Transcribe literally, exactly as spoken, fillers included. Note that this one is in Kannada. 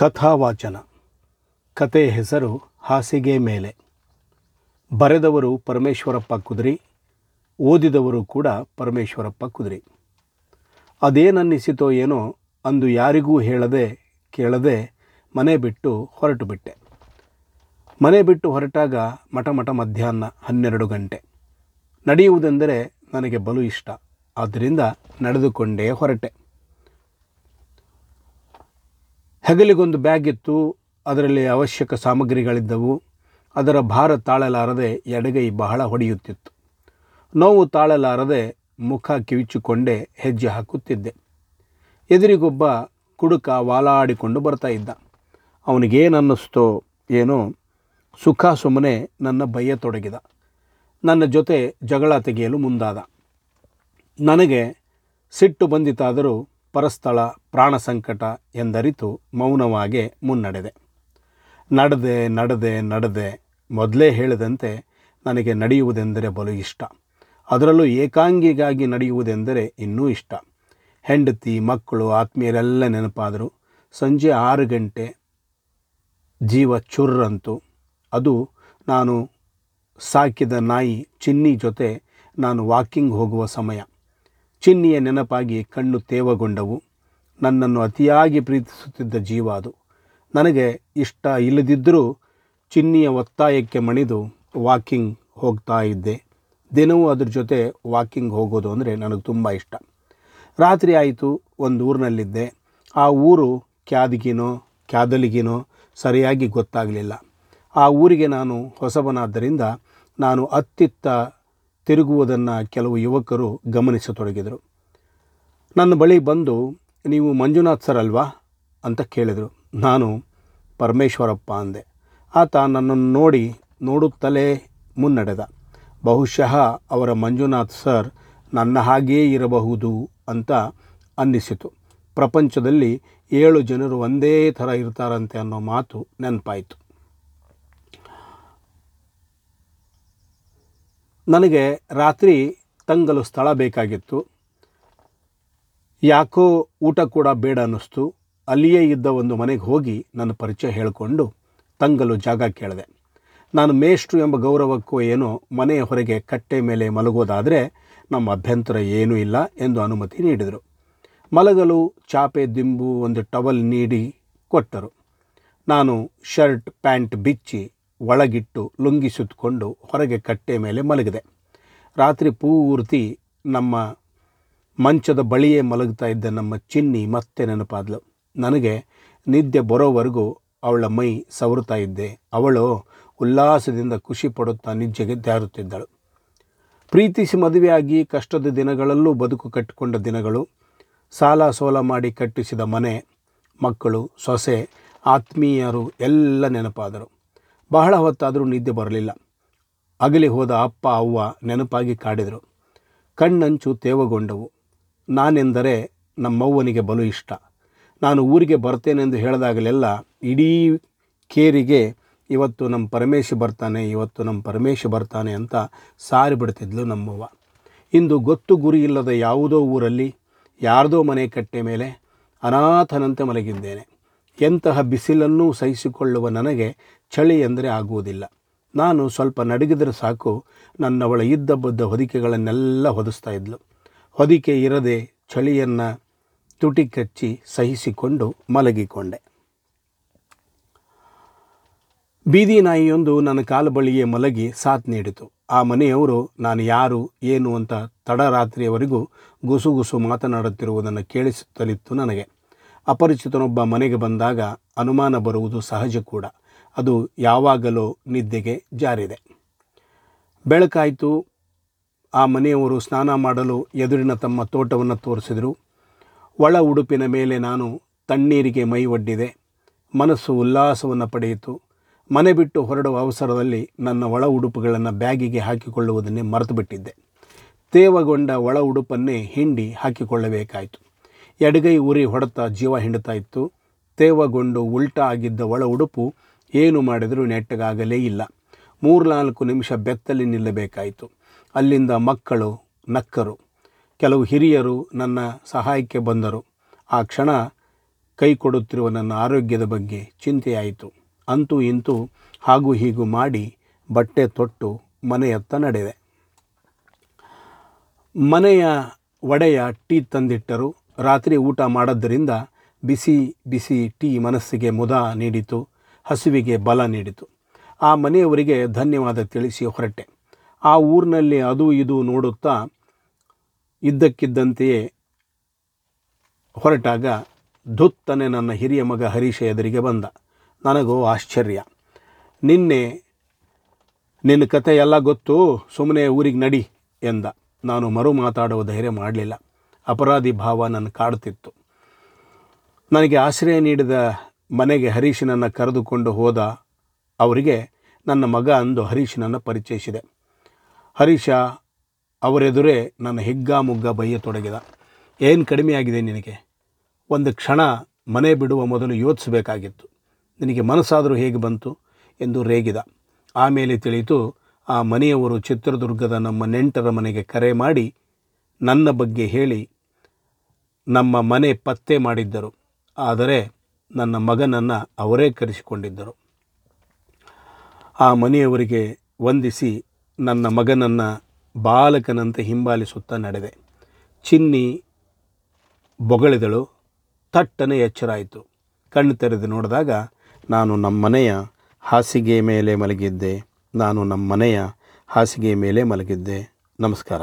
ಕಥಾವಾಚನ. ಕತೆ ಹೆಸರು ಹಾಸಿಗೆ ಮೇಲೆ. ಬರೆದವರು ಪರಮೇಶ್ವರಪ್ಪ ಕುದುರಿ, ಓದಿದವರು ಕೂಡ ಪರಮೇಶ್ವರಪ್ಪ ಕುದುರಿ. ಅದೇನನ್ನಿಸಿತೋ ಏನೋ ಅಂದು ಯಾರಿಗೂ ಹೇಳದೆ ಕೇಳದೆ ಮನೆ ಬಿಟ್ಟು ಹೊರಟು ಬಿಟ್ಟೆ. ಮನೆ ಬಿಟ್ಟು ಹೊರಟಾಗ ಮಠ ಮಠ ಮಧ್ಯಾಹ್ನ ಹನ್ನೆರಡು ಗಂಟೆ. ನಡೆಯುವುದೆಂದರೆ ನನಗೆ ಬಲು ಇಷ್ಟ, ಆದ್ದರಿಂದ ನಡೆದುಕೊಂಡೇ ಹೊರಟೆ. ಹೆಗಲಿಗೊಂದು ಬ್ಯಾಗ್ ಇತ್ತು, ಅದರಲ್ಲಿ ಅವಶ್ಯಕ ಸಾಮಗ್ರಿಗಳಿದ್ದವು. ಅದರ ಭಾರ ತಾಳಲಾರದೆ ಎಡಗೈ ಬಹಳ ಹೊಡೆಯುತ್ತಿತ್ತು. ನೋವು ತಾಳಲಾರದೆ ಮುಖ ಕಿವಿಚಿಕೊಂಡೇ ಹೆಜ್ಜೆ ಹಾಕುತ್ತಿದ್ದೆ. ಎದುರಿಗೊಬ್ಬ ಕುಡುಕ ವಾಲಾಡಿಕೊಂಡು ಬರ್ತಾ ಇದ್ದ. ಅವನಿಗೇನನ್ನಿಸ್ತೋ ಏನೋ ಸುಖ ಸುಮ್ಮನೆ ನನ್ನ ಬಯ್ಯತೊಡಗಿದ. ನನ್ನ ಜೊತೆ ಜಗಳ ತೆಗೆಯಲು ಮುಂದಾದ. ನನಗೆ ಸಿಟ್ಟು ಬಂದಿತಾದರೂ ಪರಸ್ಥಳ ಪ್ರಾಣ ಸಂಕಟ ಎಂದರಿತು ಮೌನವಾಗೇ ಮುನ್ನಡೆದೆ. ನಡೆದೆ ನಡೆದೆ ನಡೆದೆ ಮೊದಲೇ ಹೇಳಿದಂತೆ ನನಗೆ ನಡೆಯುವುದೆಂದರೆ ಬಲು ಇಷ್ಟ. ಅದರಲ್ಲೂ ಏಕಾಂಗಿಗಾಗಿ ನಡೆಯುವುದೆಂದರೆ ಇನ್ನೂ ಇಷ್ಟ. ಹೆಂಡತಿ, ಮಕ್ಕಳು, ಆತ್ಮೀಯರೆಲ್ಲ ನೆನಪಾದರು. ಸಂಜೆ ಆರು ಗಂಟೆ. ಜೀವ ಚುರ್ರಂತು. ಅದು ನಾನು ಸಾಕಿದ ನಾಯಿ ಚಿನ್ನಿ ಜೊತೆ ನಾನು ವಾಕಿಂಗ್ ಹೋಗುವ ಸಮಯ. ಚಿನ್ನಿಯ ನೆನಪಾಗಿ ಕಣ್ಣು ತೇವಗೊಂಡವು. ನನ್ನನ್ನು ಅತಿಯಾಗಿ ಪ್ರೀತಿಸುತ್ತಿದ್ದ ಜೀವ ಅದು. ನನಗೆ ಇಷ್ಟ ಇಲ್ಲದಿದ್ದರೂ ಚಿನ್ನಿಯ ಒತ್ತಾಯಕ್ಕೆ ಮಣಿದು ವಾಕಿಂಗ್ ಹೋಗ್ತಾ ಇದ್ದೆ. ದಿನವೂ ಅದ್ರ ಜೊತೆ ವಾಕಿಂಗ್ ಹೋಗೋದು ಅಂದರೆ ನನಗೆ ತುಂಬ ಇಷ್ಟ. ರಾತ್ರಿ ಆಯಿತು. ಒಂದು ಊರಿನಲ್ಲಿದ್ದೆ. ಆ ಊರು ಕ್ಯಾದಗಿನೋ ಕ್ಯಾದಲಿಗಿನೋ ಸರಿಯಾಗಿ ಗೊತ್ತಾಗಲಿಲ್ಲ. ಆ ಊರಿಗೆ ನಾನು ಹೊಸಬನಾದ್ದರಿಂದ ನಾನು ಅತ್ತಿತ್ತ ತಿರುಗುವುದನ್ನು ಕೆಲವು ಯುವಕರು ಗಮನಿಸತೊಡಗಿದರು. ನನ್ನ ಬಳಿ ಬಂದು, ನೀವು ಮಂಜುನಾಥ್ ಸರ್ ಅಲ್ವಾ ಅಂತ ಕೇಳಿದರು. ನಾನು ಪರಮೇಶ್ವರಪ್ಪ ಅಂದೆ. ಆತ ನನ್ನನ್ನು ನೋಡಿ ನೋಡುತ್ತಲೇ ಮುನ್ನಡೆದ. ಬಹುಶಃ ಅವರ ಮಂಜುನಾಥ್ ಸರ್ ನನ್ನ ಹಾಗೆಯೇ ಇರಬಹುದು ಅಂತ ಅನ್ನಿಸಿತು. ಪ್ರಪಂಚದಲ್ಲಿ ಏಳು ಜನರು ಒಂದೇ ಥರ ಇರ್ತಾರಂತೆ ಅನ್ನೋ ಮಾತು ನೆನಪಾಯಿತು. ನನಗೆ ರಾತ್ರಿ ತಂಗಲು ಸ್ಥಳ ಬೇಕಾಗಿತ್ತು. ಯಾಕೋ ಊಟ ಕೂಡ ಬೇಡ ಅನ್ನಿಸ್ತು. ಅಲ್ಲಿಯೇ ಇದ್ದ ಒಂದು ಮನೆಗೆ ಹೋಗಿ ನನ್ನ ಪರಿಚಯ ಹೇಳಿಕೊಂಡು ತಂಗಲು ಜಾಗ ಕೇಳಿದೆ. ನಾನು ಮೇಷ್ಟ್ರು ಎಂಬ ಗೌರವಕ್ಕೂ ಏನೋ ಮನೆಯ ಹೊರಗೆ ಕಟ್ಟೆ ಮೇಲೆ ಮಲಗೋದಾದರೆ ನಮ್ಮ ಅಭ್ಯಂತರ ಏನೂ ಇಲ್ಲ ಎಂದು ಅನುಮತಿ ನೀಡಿದರು. ಮಲಗಲು ಚಾಪೆ, ದಿಂಬು, ಒಂದು ಟವಲ್ ನೀಡಿ ಕೊಟ್ಟರು. ನಾನು ಶರ್ಟ್ ಪ್ಯಾಂಟ್ ಬಿಚ್ಚಿ ಒಳಗಿಟ್ಟು ಲುಂಗಿ ಸುತ್ತಕೊಂಡು ಹೊರಗೆ ಕಟ್ಟೆ ಮೇಲೆ ಮಲಗಿದೆ. ರಾತ್ರಿ ಪೂರ್ತಿ ನಮ್ಮ ಮಂಚದ ಬಳಿಯೇ ಮಲಗ್ತಾ ಇದ್ದ ನಮ್ಮ ಚಿನ್ನಿ ಮತ್ತೆ ನೆನಪಾದ್ಲು. ನನಗೆ ನಿದ್ದೆ ಬರೋವರೆಗೂ ಅವಳ ಮೈ ಸವರುತ್ತಾ ಇದ್ದೆ. ಅವಳು ಉಲ್ಲಾಸದಿಂದ ಖುಷಿ ಪಡುತ್ತಾ ನಿಜ್ಜೆಗೆ ದಾರುತ್ತಿದ್ದಳು. ಪ್ರೀತಿಸಿ ಮದುವೆಯಾಗಿ ಕಷ್ಟದ ದಿನಗಳಲ್ಲೂ ಬದುಕು ಕಟ್ಟಿಕೊಂಡ ದಿನಗಳು, ಸಾಲ ಸೋಲ ಮಾಡಿ ಕಟ್ಟಿಸಿದ ಮನೆ, ಮಕ್ಕಳು, ಸೊಸೆ, ಆತ್ಮೀಯರು ಎಲ್ಲ ನೆನಪಾದರು. ಬಹಳ ಹೊತ್ತಾದರೂ ನಿದ್ದೆ ಬರಲಿಲ್ಲ. ಅಗಲಿ ಹೋದ ಅಪ್ಪ ಅವ್ವ ನೆನಪಾಗಿ ಕಾಡಿದರು. ಕಣ್ಣಂಚು ತೇವಗೊಂಡವು. ನಾನೆಂದರೆ ನಮ್ಮವ್ವನಿಗೆ ಬಲು ಇಷ್ಟ. ನಾನು ಊರಿಗೆ ಬರ್ತೇನೆಂದು ಹೇಳಿದಾಗಲೆಲ್ಲ ಇಡೀ ಕೇರಿಗೆ ಇವತ್ತು ನಮ್ಮ ಪರಮೇಶ್ ಬರ್ತಾನೆ, ಇವತ್ತು ನಮ್ಮ ಪರಮೇಶ್ ಬರ್ತಾನೆ ಅಂತ ಸಾರಿ ಬಿಡ್ತಿದ್ಲು ನಮ್ಮವ್ವ. ಇಂದು ಗೊತ್ತು ಗುರಿ ಇಲ್ಲದ ಯಾವುದೋ ಊರಲ್ಲಿ ಯಾರದೋ ಮನೆ ಕಟ್ಟೆ ಮೇಲೆ ಅನಾಥನಂತೆ ಮಲಗಿದ್ದೇನೆ. ಎಂತಹ ಬಿಸಿಲನ್ನೂ ಸಹಿಸಿಕೊಳ್ಳುವ ನನಗೆ ಚಳಿ ಎಂದರೆ ಆಗುವುದಿಲ್ಲ. ನಾನು ಸ್ವಲ್ಪ ನಡಗಿದರೆ ಸಾಕು, ನನ್ನವಳ ಇದ್ದ ಬದ್ದ ಹೊದಿಕೆಗಳನ್ನೆಲ್ಲ ಹೊದಿಸ್ತಾ ಇದ್ಲು. ಹೊದಿಕೆ ಇರದೆ ಚಳಿಯನ್ನು ತುಟಿ ಕಚ್ಚಿ ಸಹಿಸಿಕೊಂಡು ಮಲಗಿಕೊಂಡೆ. ಬೀದಿ ನಾಯಿಯೊಂದು ನನ್ನ ಕಾಲು ಬಳಿಯೇ ಮಲಗಿ ಸಾಥ್ ನೀಡಿತು. ಆ ಮನೆಯವರು ನಾನು ಯಾರು ಏನು ಅಂತ ತಡರಾತ್ರಿಯವರೆಗೂ ಗುಸುಗುಸು ಮಾತನಾಡುತ್ತಿರುವುದನ್ನು ಕೇಳಿಸುತ್ತಲಿತ್ತು. ನನಗೆ ಅಪರಿಚಿತನೊಬ್ಬ ಮನೆಗೆ ಬಂದಾಗ ಅನುಮಾನ ಬರುವುದು ಸಹಜ ಕೂಡ. ಅದು ಯಾವಾಗಲೋ ನಿದ್ದೆಗೆ ಜಾರಿದೆ. ಬೆಳಕಾಯಿತು. ಆ ಮನೆಯವರು ಸ್ನಾನ ಮಾಡಲು ಎದುರಿನ ತಮ್ಮ ತೋಟವನ್ನು ತೋರಿಸಿದರು. ಒಳ ಉಡುಪಿನ ಮೇಲೆ ನಾನು ತಣ್ಣೀರಿಗೆ ಮೈ ಒಡ್ಡಿದೆ. ಮನಸ್ಸು ಉಲ್ಲಾಸವನ್ನು ಪಡೆಯಿತು. ಮನೆ ಬಿಟ್ಟು ಹೊರಡುವ ಅವಸರದಲ್ಲಿ ನನ್ನ ಒಳ ಉಡುಪುಗಳನ್ನು ಬ್ಯಾಗಿಗೆ ಹಾಕಿಕೊಳ್ಳುವುದನ್ನೇ ಮರೆತು ಬಿಟ್ಟಿದ್ದೆ. ತೇವಗೊಂಡ ಒಳ ಉಡುಪನ್ನೇ ಹಿಂಡಿ ಹಾಕಿಕೊಳ್ಳಬೇಕಾಯಿತು. ಎಡಗೈ ಉರಿ ಹೊಡೆತ ಜೀವ ಹಿಂಡ್ತಾ ಇತ್ತು. ತೇವಗೊಂಡು ಉಲ್ಟಾ ಆಗಿದ್ದ ಒಳ ಉಡುಪು ಏನು ಮಾಡಿದರೂ ನೆಟ್ಟಗಾಗಲೇ ಇಲ್ಲ. ಮೂರ್ನಾಲ್ಕು ನಿಮಿಷ ಬೆತ್ತಲ್ಲಿ ನಿಲ್ಲಬೇಕಾಯಿತು. ಅಲ್ಲಿಂದ ಮಕ್ಕಳು ನಕ್ಕರು. ಕೆಲವು ಹಿರಿಯರು ನನ್ನ ಸಹಾಯಕ್ಕೆ ಬಂದರು. ಆ ಕ್ಷಣ ಕೈ ಕೊಡುತ್ತಿರುವ ನನ್ನ ಆರೋಗ್ಯದ ಬಗ್ಗೆ ಚಿಂತೆಯಾಯಿತು. ಅಂತೂ ಇಂತೂ ಹಾಗೂ ಹೀಗೂ ಮಾಡಿ ಬಟ್ಟೆ ತೊಟ್ಟು ಮನೆಯತ್ತ ನಡೆದೆ. ಮನೆಯ ಒಡೆಯ ಟೀ ತಂದಿಟ್ಟರು. ರಾತ್ರಿ ಊಟ ಮಾಡದ್ದರಿಂದ ಬಿಸಿ ಬಿಸಿ ಟೀ ಮನಸ್ಸಿಗೆ ಮುದ ನೀಡಿತು, ಹಸುವಿಗೆ ಬಲ ನೀಡಿತು. ಆ ಮನೆಯವರಿಗೆ ಧನ್ಯವಾದ ತಿಳಿಸಿ ಹೊರಟೆ. ಆ ಊರಿನಲ್ಲಿ ಅದು ಇದು ನೋಡುತ್ತಾ ಇದ್ದಕ್ಕಿದ್ದಂತೆಯೇ ಹೊರಟಾಗ ಧುತ್ತನೆ ನನ್ನ ಹಿರಿಯ ಮಗ ಹರೀಶ ಎದುರಿಗೆ ಬಂದ. ನನಗೂ ಆಶ್ಚರ್ಯ. ನಿನ್ನೆ ನಿನ್ನ ಕತೆ ಎಲ್ಲ ಗೊತ್ತು, ಸುಮ್ಮನೆ ಊರಿಗೆ ನಡಿ ಎಂದ. ನಾನು ಮರು ಮಾತಾಡುವ ಧೈರ್ಯ ಮಾಡಲಿಲ್ಲ. ಅಪರಾಧಿ ಭಾವ ನನ್ನ ಕಾಡುತ್ತಿತ್ತು. ನನಗೆ ಆಶ್ರಯ ನೀಡಿದ ಮನೆಗೆ ಹರೀಶನನ್ನು ಕರೆದುಕೊಂಡು ಹೋದ ಅವರಿಗೆ ನನ್ನ ಮಗ ಅಂದು ಹರೀಶನನ್ನು ಪರಿಚಯಿಸಿದೆ. ಹರೀಶ ಅವರೆದುರೇ ನನ್ನ ಹಿಗ್ಗಾಮುಗ್ಗ ಬೈಯತೊಡಗಿದ. ಏನು ಕಡಿಮೆಯಾಗಿದೆ ನಿನಗೆ? ಒಂದು ಕ್ಷಣ ಮನೆ ಬಿಡುವ ಮೊದಲು ಯೋಚಿಸಬೇಕಾಗಿತ್ತು. ನಿನಗೆ ಮನಸ್ಸಾದರೂ ಹೇಗೆ ಬಂತು ಎಂದು ರೇಗಿದ. ಆಮೇಲೆ ತಿಳಿಯಿತು, ಆ ಮನೆಯವರು ಚಿತ್ರದುರ್ಗದ ನಮ್ಮ ನೆಂಟರ ಮನೆಗೆ ಕರೆ ಮಾಡಿ ನನ್ನ ಬಗ್ಗೆ ಹೇಳಿ ನಮ್ಮ ಮನೆ ಪತ್ತೆ ಮಾಡಿದ್ದರು. ಆದರೆ ನನ್ನ ಮಗನನ್ನು ಅವರೇ ಕರೆಸಿಕೊಂಡಿದ್ದರು. ಆ ಮನೆಯವರಿಗೆ ವಂದಿಸಿ ನನ್ನ ಮಗನನ್ನು ಬಾಲಕನಂತೆ ಹಿಂಬಾಲಿಸುತ್ತಾ ನಡೆದೆ. ಚಿನ್ನಿ ಬೊಗಳಿದಳು. ತಟ್ಟನೆ ಎಚ್ಚರಾಯಿತು. ಕಣ್ಣು ತೆರೆದು ನೋಡಿದಾಗ ನಾನು ನಮ್ಮ ಮನೆಯ ಹಾಸಿಗೆ ಮೇಲೆ ಮಲಗಿದ್ದೆ. ನಾನು ನಮ್ಮ ಮನೆಯ ಹಾಸಿಗೆ ಮೇಲೆ ಮಲಗಿದ್ದೆ. ನಮಸ್ಕಾರ.